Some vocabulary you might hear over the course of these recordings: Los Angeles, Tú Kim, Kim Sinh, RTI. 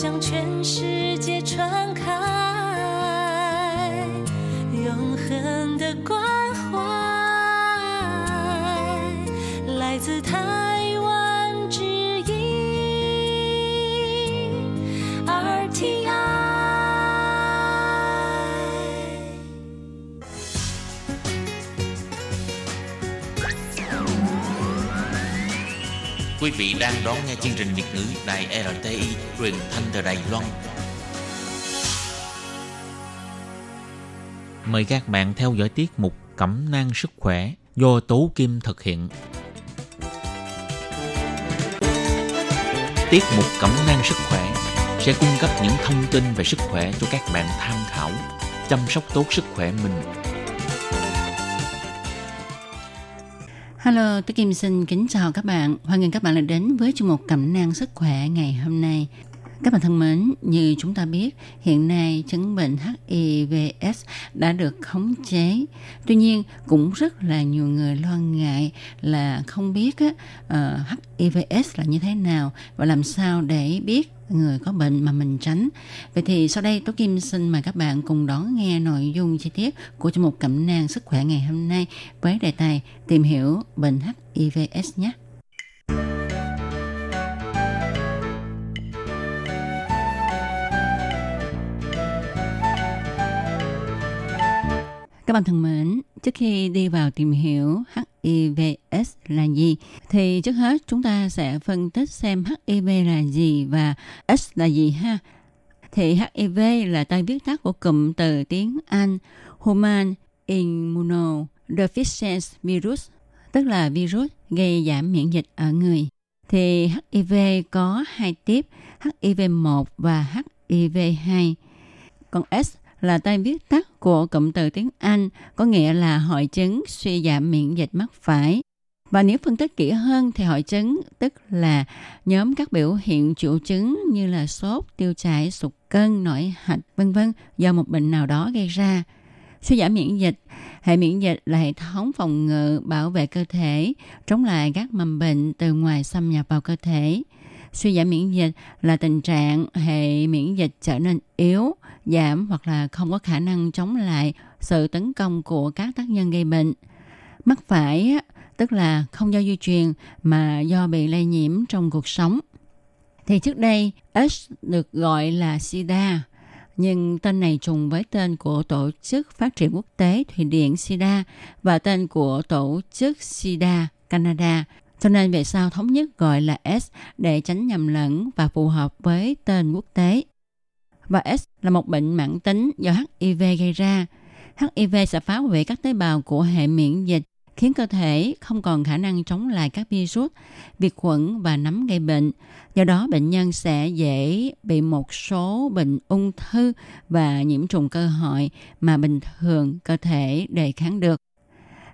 向全世界传开，永恒的关怀，来自台湾之音 RTI。 Quý vị đang đón nghe chương trình Việt ngữ đài RTI truyền thanh từ Đài Loan. Mời các bạn theo dõi tiết mục Cẩm nang sức khỏe do Tú Kim thực hiện. Tiết mục Cẩm nang sức khỏe sẽ cung cấp những thông tin về sức khỏe cho các bạn tham khảo, chăm sóc tốt sức khỏe mình. Hello, tôi Kim Sinh kính chào các bạn. Hoan nghênh các bạn đã đến với chương mục Cẩm nang sức khỏe ngày hôm nay. Các bạn thân mến, như chúng ta biết, hiện nay chứng bệnh HIV/AIDS đã được khống chế. Tuy nhiên, cũng rất là nhiều người lo ngại là không biết HIV/AIDS là như thế nào và làm sao để biết người có bệnh mà mình tránh. Vậy thì sau đây, Tú Kim xin mời các bạn cùng đón nghe nội dung chi tiết của chương mục Cẩm nang sức khỏe ngày hôm nay với đề tài tìm hiểu bệnh HIV/AIDS nhé. Các bạn thân mến, trước khi đi vào tìm hiểu HIV/AIDS là gì, thì trước hết chúng ta sẽ phân tích xem HIV là gì và AIDS là gì ha. Thì HIV là tên viết tắt của cụm từ tiếng Anh Human Immunodeficiency Virus, tức là virus gây giảm miễn dịch ở người. Thì HIV có hai tiếp, HIV-1 và HIV-2. Còn AIDS là tên viết tắt của cụm từ tiếng Anh, có nghĩa là hội chứng suy giảm miễn dịch mắc phải. Và nếu phân tích kỹ hơn thì hội chứng tức là nhóm các biểu hiện triệu chứng như là sốt, tiêu chảy, sụt cân, nổi hạch, vân vân do một bệnh nào đó gây ra. Suy giảm miễn dịch, hệ miễn dịch là hệ thống phòng ngự bảo vệ cơ thể, chống lại các mầm bệnh từ ngoài xâm nhập vào cơ thể. Suy giảm miễn dịch là tình trạng hệ miễn dịch trở nên yếu, giảm hoặc là không có khả năng chống lại sự tấn công của các tác nhân gây bệnh. Mắc phải tức là không do di truyền mà do bị lây nhiễm trong cuộc sống. Thì trước đây AIDS được gọi là SIDA, nhưng tên này trùng với tên của Tổ chức Phát triển Quốc tế Thụy Điển SIDA và tên của Tổ chức SIDA Canada. Cho nên về sau thống nhất gọi là AIDS để tránh nhầm lẫn và phù hợp với tên quốc tế. Và AIDS là một bệnh mãn tính do HIV gây ra. HIV sẽ phá hủy các tế bào của hệ miễn dịch, khiến cơ thể không còn khả năng chống lại các virus, vi khuẩn và nấm gây bệnh. Do đó, bệnh nhân sẽ dễ bị một số bệnh ung thư và nhiễm trùng cơ hội mà bình thường cơ thể đề kháng được.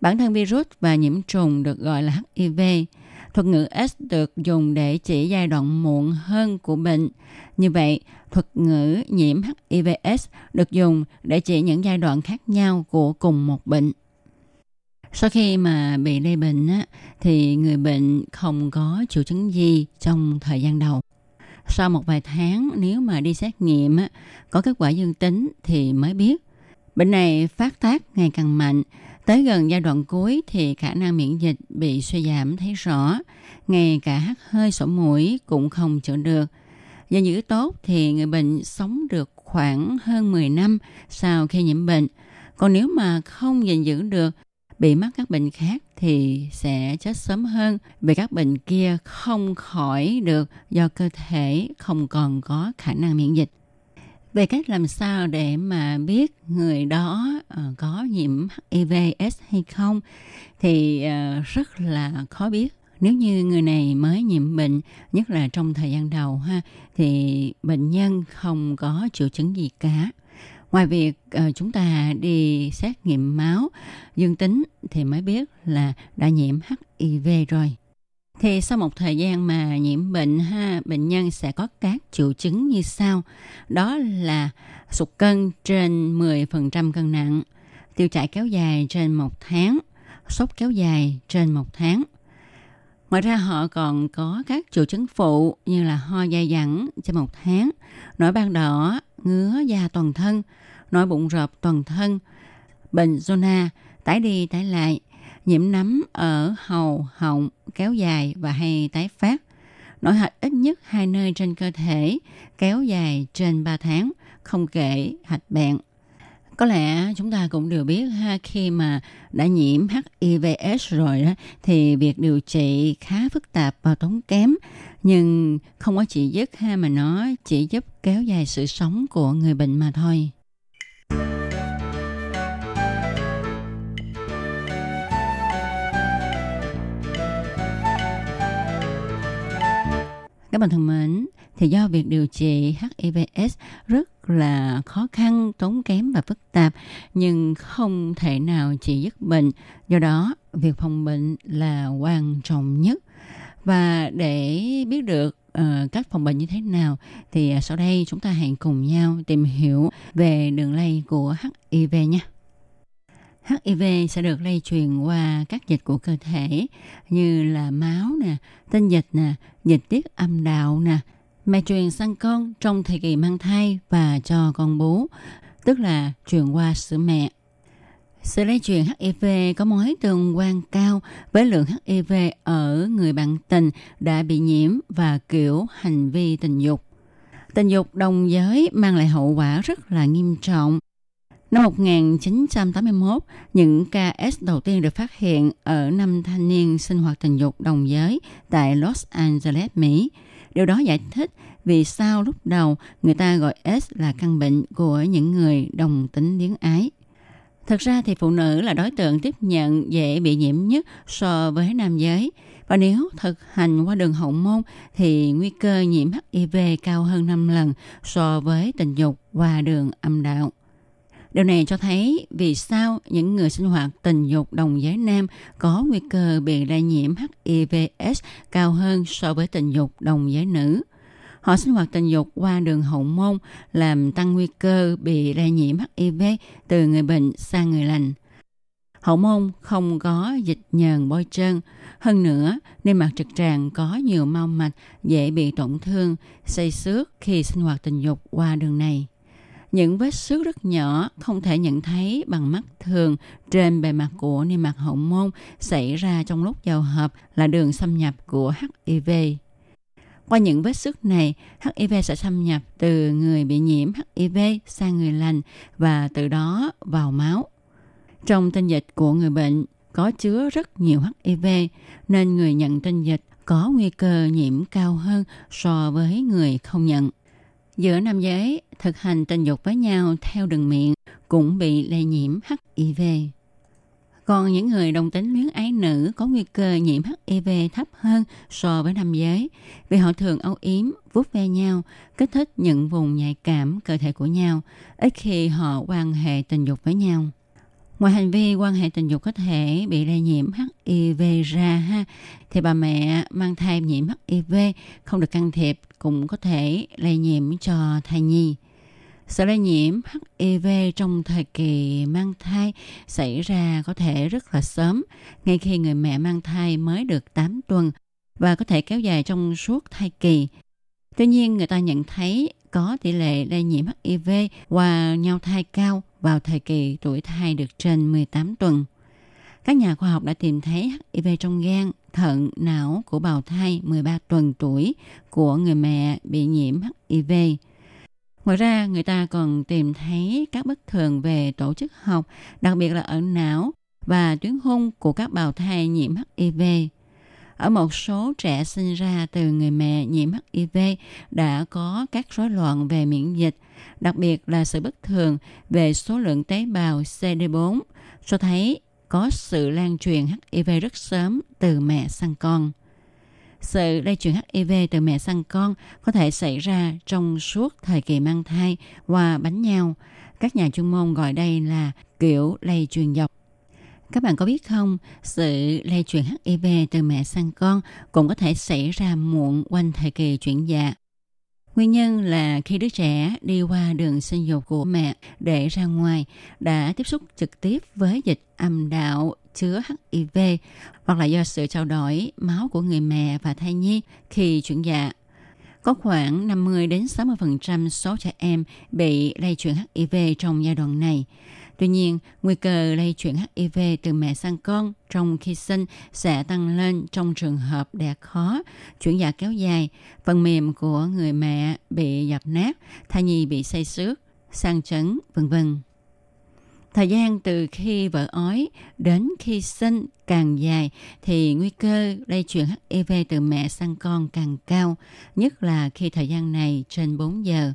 Bản thân virus và nhiễm trùng được gọi là HIV. Thuật ngữ AIDS được dùng để chỉ giai đoạn muộn hơn của bệnh. Như vậy, thuật ngữ nhiễm HIV/AIDS được dùng để chỉ những giai đoạn khác nhau của cùng một bệnh. Sau khi mà bị lây bệnh, thì người bệnh không có triệu chứng gì trong thời gian đầu. Sau một vài tháng, nếu mà đi xét nghiệm có kết quả dương tính thì mới biết. Bệnh này phát tác ngày càng mạnh. Tới gần giai đoạn cuối thì khả năng miễn dịch bị suy giảm thấy rõ, ngay cả hắt hơi sổ mũi cũng không chữa được. Do giữ tốt thì người bệnh sống được khoảng hơn 10 năm sau khi nhiễm bệnh. Còn nếu mà không gìn giữ được, bị mắc các bệnh khác thì sẽ chết sớm hơn vì các bệnh kia không khỏi được do cơ thể không còn có khả năng miễn dịch. Về cách làm sao để mà biết người đó có nhiễm HIV/AIDS hay không thì rất là khó biết. Nếu như người này mới nhiễm bệnh, nhất là trong thời gian đầu ha, thì bệnh nhân không có triệu chứng gì cả. Ngoài việc chúng ta đi xét nghiệm máu dương tính thì mới biết là đã nhiễm HIV rồi. Thì sau một thời gian mà nhiễm bệnh ha, bệnh nhân sẽ có các triệu chứng như sau. Đó là sụt cân trên 10% cân nặng, tiêu chảy kéo dài trên 1 tháng, sốt kéo dài trên 1 tháng. Ngoài ra họ còn có các triệu chứng phụ như là ho dai dẳng trong 1 tháng, nổi ban đỏ, ngứa da toàn thân, nổi bụng rộp toàn thân, bệnh zona, tái đi tái lại, nhiễm nấm ở hầu, họng, kéo dài và hay tái phát, nổi hạch ít nhất 2 nơi trên cơ thể, kéo dài trên 3 tháng, không kể hạch bẹn. Có lẽ chúng ta cũng đều biết ha, khi mà đã nhiễm HIVS rồi đó, thì việc điều trị khá phức tạp và tốn kém, nhưng không có trị dứt ha, mà nó chỉ giúp kéo dài sự sống của người bệnh mà thôi. Các bạn thân mến, thì do việc điều trị HIVS rất là khó khăn, tốn kém và phức tạp, nhưng không thể nào trị dứt bệnh. Do đó, việc phòng bệnh là quan trọng nhất. Và để biết được cách phòng bệnh như thế nào, thì sau đây chúng ta hãy cùng nhau tìm hiểu về đường lây của HIV nhé. HIV sẽ được lây truyền qua các dịch của cơ thể như là máu nè, tinh dịch nè, dịch tiết âm đạo nè. Mẹ truyền sang con trong thời kỳ mang thai và cho con bú, tức là truyền qua sữa mẹ. Sự lây truyền HIV có mối tương quan cao với lượng HIV ở người bạn tình đã bị nhiễm và kiểu hành vi tình dục. Tình dục đồng giới mang lại hậu quả rất là nghiêm trọng. Năm 1981, những ca AIDS đầu tiên được phát hiện ở 5 thanh niên sinh hoạt tình dục đồng giới tại Los Angeles, Mỹ. Điều đó giải thích vì sao lúc đầu người ta gọi AIDS là căn bệnh của những người đồng tính luyến ái. Thực ra thì phụ nữ là đối tượng tiếp nhận dễ bị nhiễm nhất so với nam giới. Và nếu thực hành qua đường hậu môn thì nguy cơ nhiễm HIV cao hơn 5 lần so với tình dục qua đường âm đạo. Điều này cho thấy vì sao những người sinh hoạt tình dục đồng giới nam có nguy cơ bị lây nhiễm HIVS cao hơn so với tình dục đồng giới nữ. Họ sinh hoạt tình dục qua đường hậu môn làm tăng nguy cơ bị lây nhiễm HIV từ người bệnh sang người lành. Hậu môn không có dịch nhờn bôi trơn. Hơn nữa, niêm mạc trực tràng có nhiều mao mạch dễ bị tổn thương, xây xước khi sinh hoạt tình dục qua đường này. Những vết xước rất nhỏ không thể nhận thấy bằng mắt thường trên bề mặt của niêm mạc hậu môn xảy ra trong lúc giao hợp là đường xâm nhập của HIV. Qua những vết xước này, HIV sẽ xâm nhập từ người bị nhiễm HIV sang người lành và từ đó vào máu. Trong tinh dịch của người bệnh có chứa rất nhiều HIV nên người nhận tinh dịch có nguy cơ nhiễm cao hơn so với người không nhận. Giữa nam giới thực hành tình dục với nhau theo đường miệng cũng bị lây nhiễm HIV. Còn những người đồng tính luyến ái nữ có nguy cơ nhiễm HIV thấp hơn so với nam giới vì họ thường âu yếm, vuốt ve nhau, kích thích những vùng nhạy cảm cơ thể của nhau, ít khi họ quan hệ tình dục với nhau. Ngoài hành vi quan hệ tình dục có thể bị lây nhiễm HIV ra ha, thì bà mẹ mang thai nhiễm HIV không được can thiệp cũng có thể lây nhiễm cho thai nhi. Sự lây nhiễm HIV trong thời kỳ mang thai xảy ra có thể rất là sớm, ngay khi người mẹ mang thai mới được 8 tuần và có thể kéo dài trong suốt thai kỳ. Tuy nhiên, người ta nhận thấy có tỷ lệ lây nhiễm HIV qua nhau thai cao vào thời kỳ tuổi thai được trên 18 tuần. Các nhà khoa học đã tìm thấy HIV trong gan, thận, não của bào thai 13 tuần tuổi của người mẹ bị nhiễm HIV. Ngoài ra, người ta còn tìm thấy các bất thường về tổ chức học, đặc biệt là ở não và tuyến hung của các bào thai nhiễm HIV. Ở một số trẻ sinh ra từ người mẹ nhiễm HIV đã có các rối loạn về miễn dịch, đặc biệt là sự bất thường về số lượng tế bào CD4, cho thấy có sự lan truyền HIV rất sớm từ mẹ sang con. Sự lây truyền HIV từ mẹ sang con có thể xảy ra trong suốt thời kỳ mang thai qua bánh nhau. Các nhà chuyên môn gọi đây là kiểu lây truyền dọc. Các bạn có biết không, sự lây truyền HIV từ mẹ sang con cũng có thể xảy ra muộn quanh thời kỳ chuyển dạ. Nguyên nhân là khi đứa trẻ đi qua đường sinh dục của mẹ để ra ngoài đã tiếp xúc trực tiếp với dịch âm đạo chứa HIV hoặc là do sự trao đổi máu của người mẹ và thai nhi khi chuyển dạ. Có khoảng 50-60% số trẻ em bị lây truyền HIV trong giai đoạn này. Tuy nhiên, nguy cơ lây truyền HIV từ mẹ sang con trong khi sinh sẽ tăng lên trong trường hợp đẻ khó, chuyển dạ kéo dài, phần mềm của người mẹ bị dập nát, thai nhi bị xây xước, sang chấn, v.v. Thời gian từ khi vỡ ói đến khi sinh càng dài thì nguy cơ lây truyền HIV từ mẹ sang con càng cao, nhất là khi thời gian này trên 4 giờ.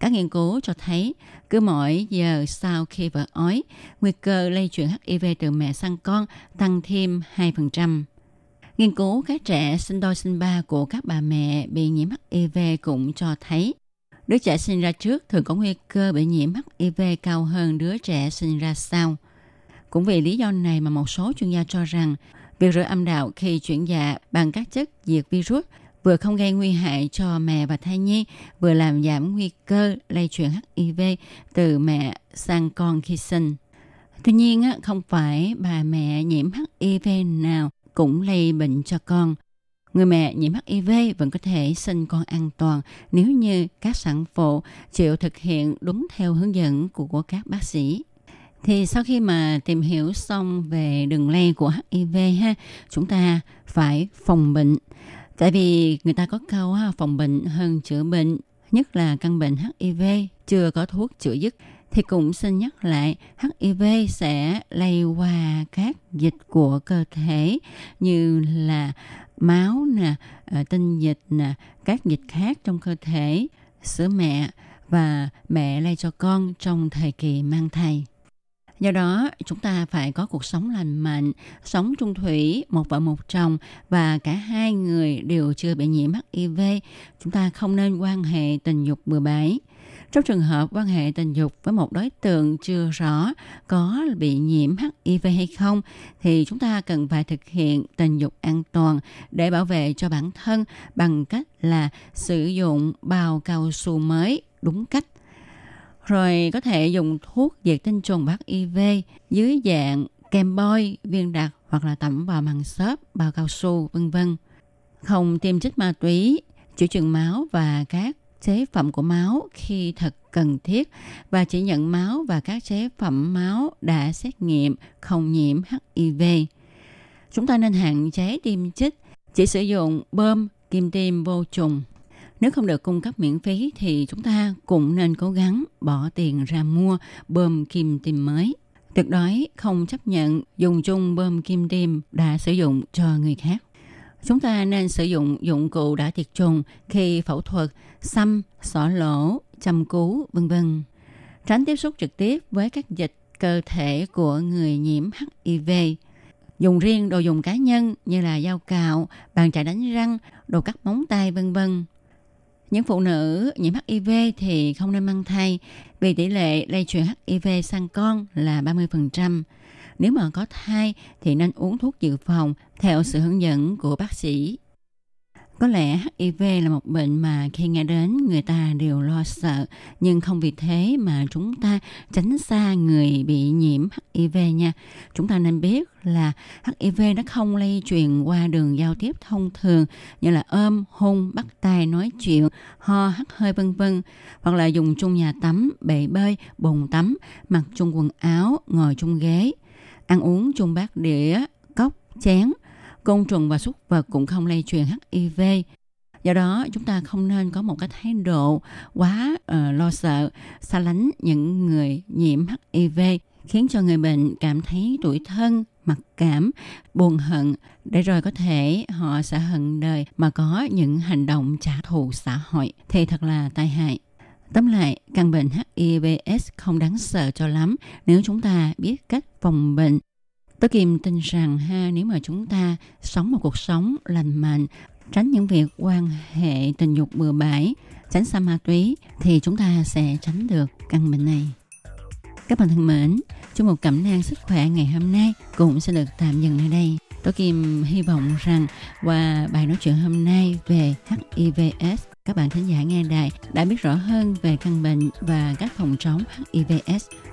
Các nghiên cứu cho thấy cứ mỗi giờ sau khi vỡ ói, nguy cơ lây truyền HIV từ mẹ sang con tăng thêm 2%. Nghiên cứu các trẻ sinh đôi sinh ba của các bà mẹ bị nhiễm HIV cũng cho thấy đứa trẻ sinh ra trước thường có nguy cơ bị nhiễm HIV cao hơn đứa trẻ sinh ra sau. Cũng vì lý do này mà một số chuyên gia cho rằng việc rửa âm đạo khi chuyển dạ bằng các chất diệt virus vừa không gây nguy hại cho mẹ và thai nhi, vừa làm giảm nguy cơ lây truyền HIV từ mẹ sang con khi sinh. Tuy nhiên, không phải bà mẹ nhiễm HIV nào cũng lây bệnh cho con. Người mẹ nhiễm HIV vẫn có thể sinh con an toàn nếu như các sản phụ chịu thực hiện đúng theo hướng dẫn của các bác sĩ. Thì sau khi mà tìm hiểu xong về đường lây của HIV, chúng ta phải phòng bệnh. Tại vì người ta có câu phòng bệnh hơn chữa bệnh, nhất là căn bệnh HIV chưa có thuốc chữa dứt. Thì cũng xin nhắc lại, HIV sẽ lây qua các dịch của cơ thể như là máu, tinh dịch, các dịch khác trong cơ thể, sữa mẹ và mẹ lây cho con trong thời kỳ mang thai. Do đó, chúng ta phải có cuộc sống lành mạnh, sống chung thủy, một vợ một chồng và cả hai người đều chưa bị nhiễm HIV. Chúng ta không nên quan hệ tình dục bừa bãi. Trong trường hợp quan hệ tình dục với một đối tượng chưa rõ có bị nhiễm HIV hay không, thì chúng ta cần phải thực hiện tình dục an toàn để bảo vệ cho bản thân bằng cách là sử dụng bao cao su mới đúng cách. Rồi có thể dùng thuốc diệt tinh trùng HIV dưới dạng kem bôi, viên đặc hoặc là tẩm vào màng xốp, bao cao su, v.v. Không tiêm chích ma túy, chỉ truyền máu và các chế phẩm của máu khi thật cần thiết và chỉ nhận máu và các chế phẩm máu đã xét nghiệm không nhiễm HIV. Chúng ta nên hạn chế tiêm chích, chỉ sử dụng bơm, kim tiêm vô trùng. Nếu không được cung cấp miễn phí thì chúng ta cũng nên cố gắng bỏ tiền ra mua bơm kim tiêm mới. Tuyệt đối không chấp nhận dùng chung bơm kim tiêm đã sử dụng cho người khác. Chúng ta nên sử dụng dụng cụ đã tiệt trùng khi phẫu thuật, xăm, xỏ lỗ, châm cứu, v.v. Tránh tiếp xúc trực tiếp với các dịch cơ thể của người nhiễm HIV. Dùng riêng đồ dùng cá nhân như là dao cạo, bàn chải đánh răng, đồ cắt móng tay, v.v. Những phụ nữ nhiễm HIV thì không nên mang thai vì tỷ lệ lây truyền HIV sang con là 30%. Nếu mà có thai thì nên uống thuốc dự phòng theo sự hướng dẫn của bác sĩ. Có lẽ HIV là một bệnh mà khi nghe đến người ta đều lo sợ, nhưng không vì thế mà chúng ta tránh xa người bị nhiễm HIV nha. Chúng ta nên biết là HIV nó không lây truyền qua đường giao tiếp thông thường như là ôm, hôn, bắt tay, nói chuyện, ho, hắt hơi v.v. hoặc là dùng chung nhà tắm, bể bơi, bồn tắm, mặc chung quần áo, ngồi chung ghế, ăn uống chung bát đĩa, cốc, chén. Côn trùng và súc vật cũng không lây truyền HIV. Do đó, chúng ta không nên có một cái thái độ quá lo sợ, xa lánh những người nhiễm HIV, khiến cho người bệnh cảm thấy tủi thân, mặc cảm, buồn hận, để rồi có thể họ sẽ hận đời mà có những hành động trả thù xã hội thì thật là tai hại. Tóm lại, căn bệnh HIV/AIDS không đáng sợ cho lắm nếu chúng ta biết cách phòng bệnh. Tôi Kim tin rằng nếu mà chúng ta sống một cuộc sống lành mạnh, tránh những việc quan hệ tình dục bừa bãi, tránh xa ma túy thì chúng ta sẽ tránh được căn bệnh này. Các bạn thân mến, chương mục Cẩm nang sức khỏe ngày hôm nay cũng sẽ được tạm dừng nơi đây. Tôi Kim hy vọng rằng qua bài nói chuyện hôm nay về HIV/AIDS, các bạn thính giả nghe đài đã biết rõ hơn về căn bệnh và cách phòng chống HIV/AIDS.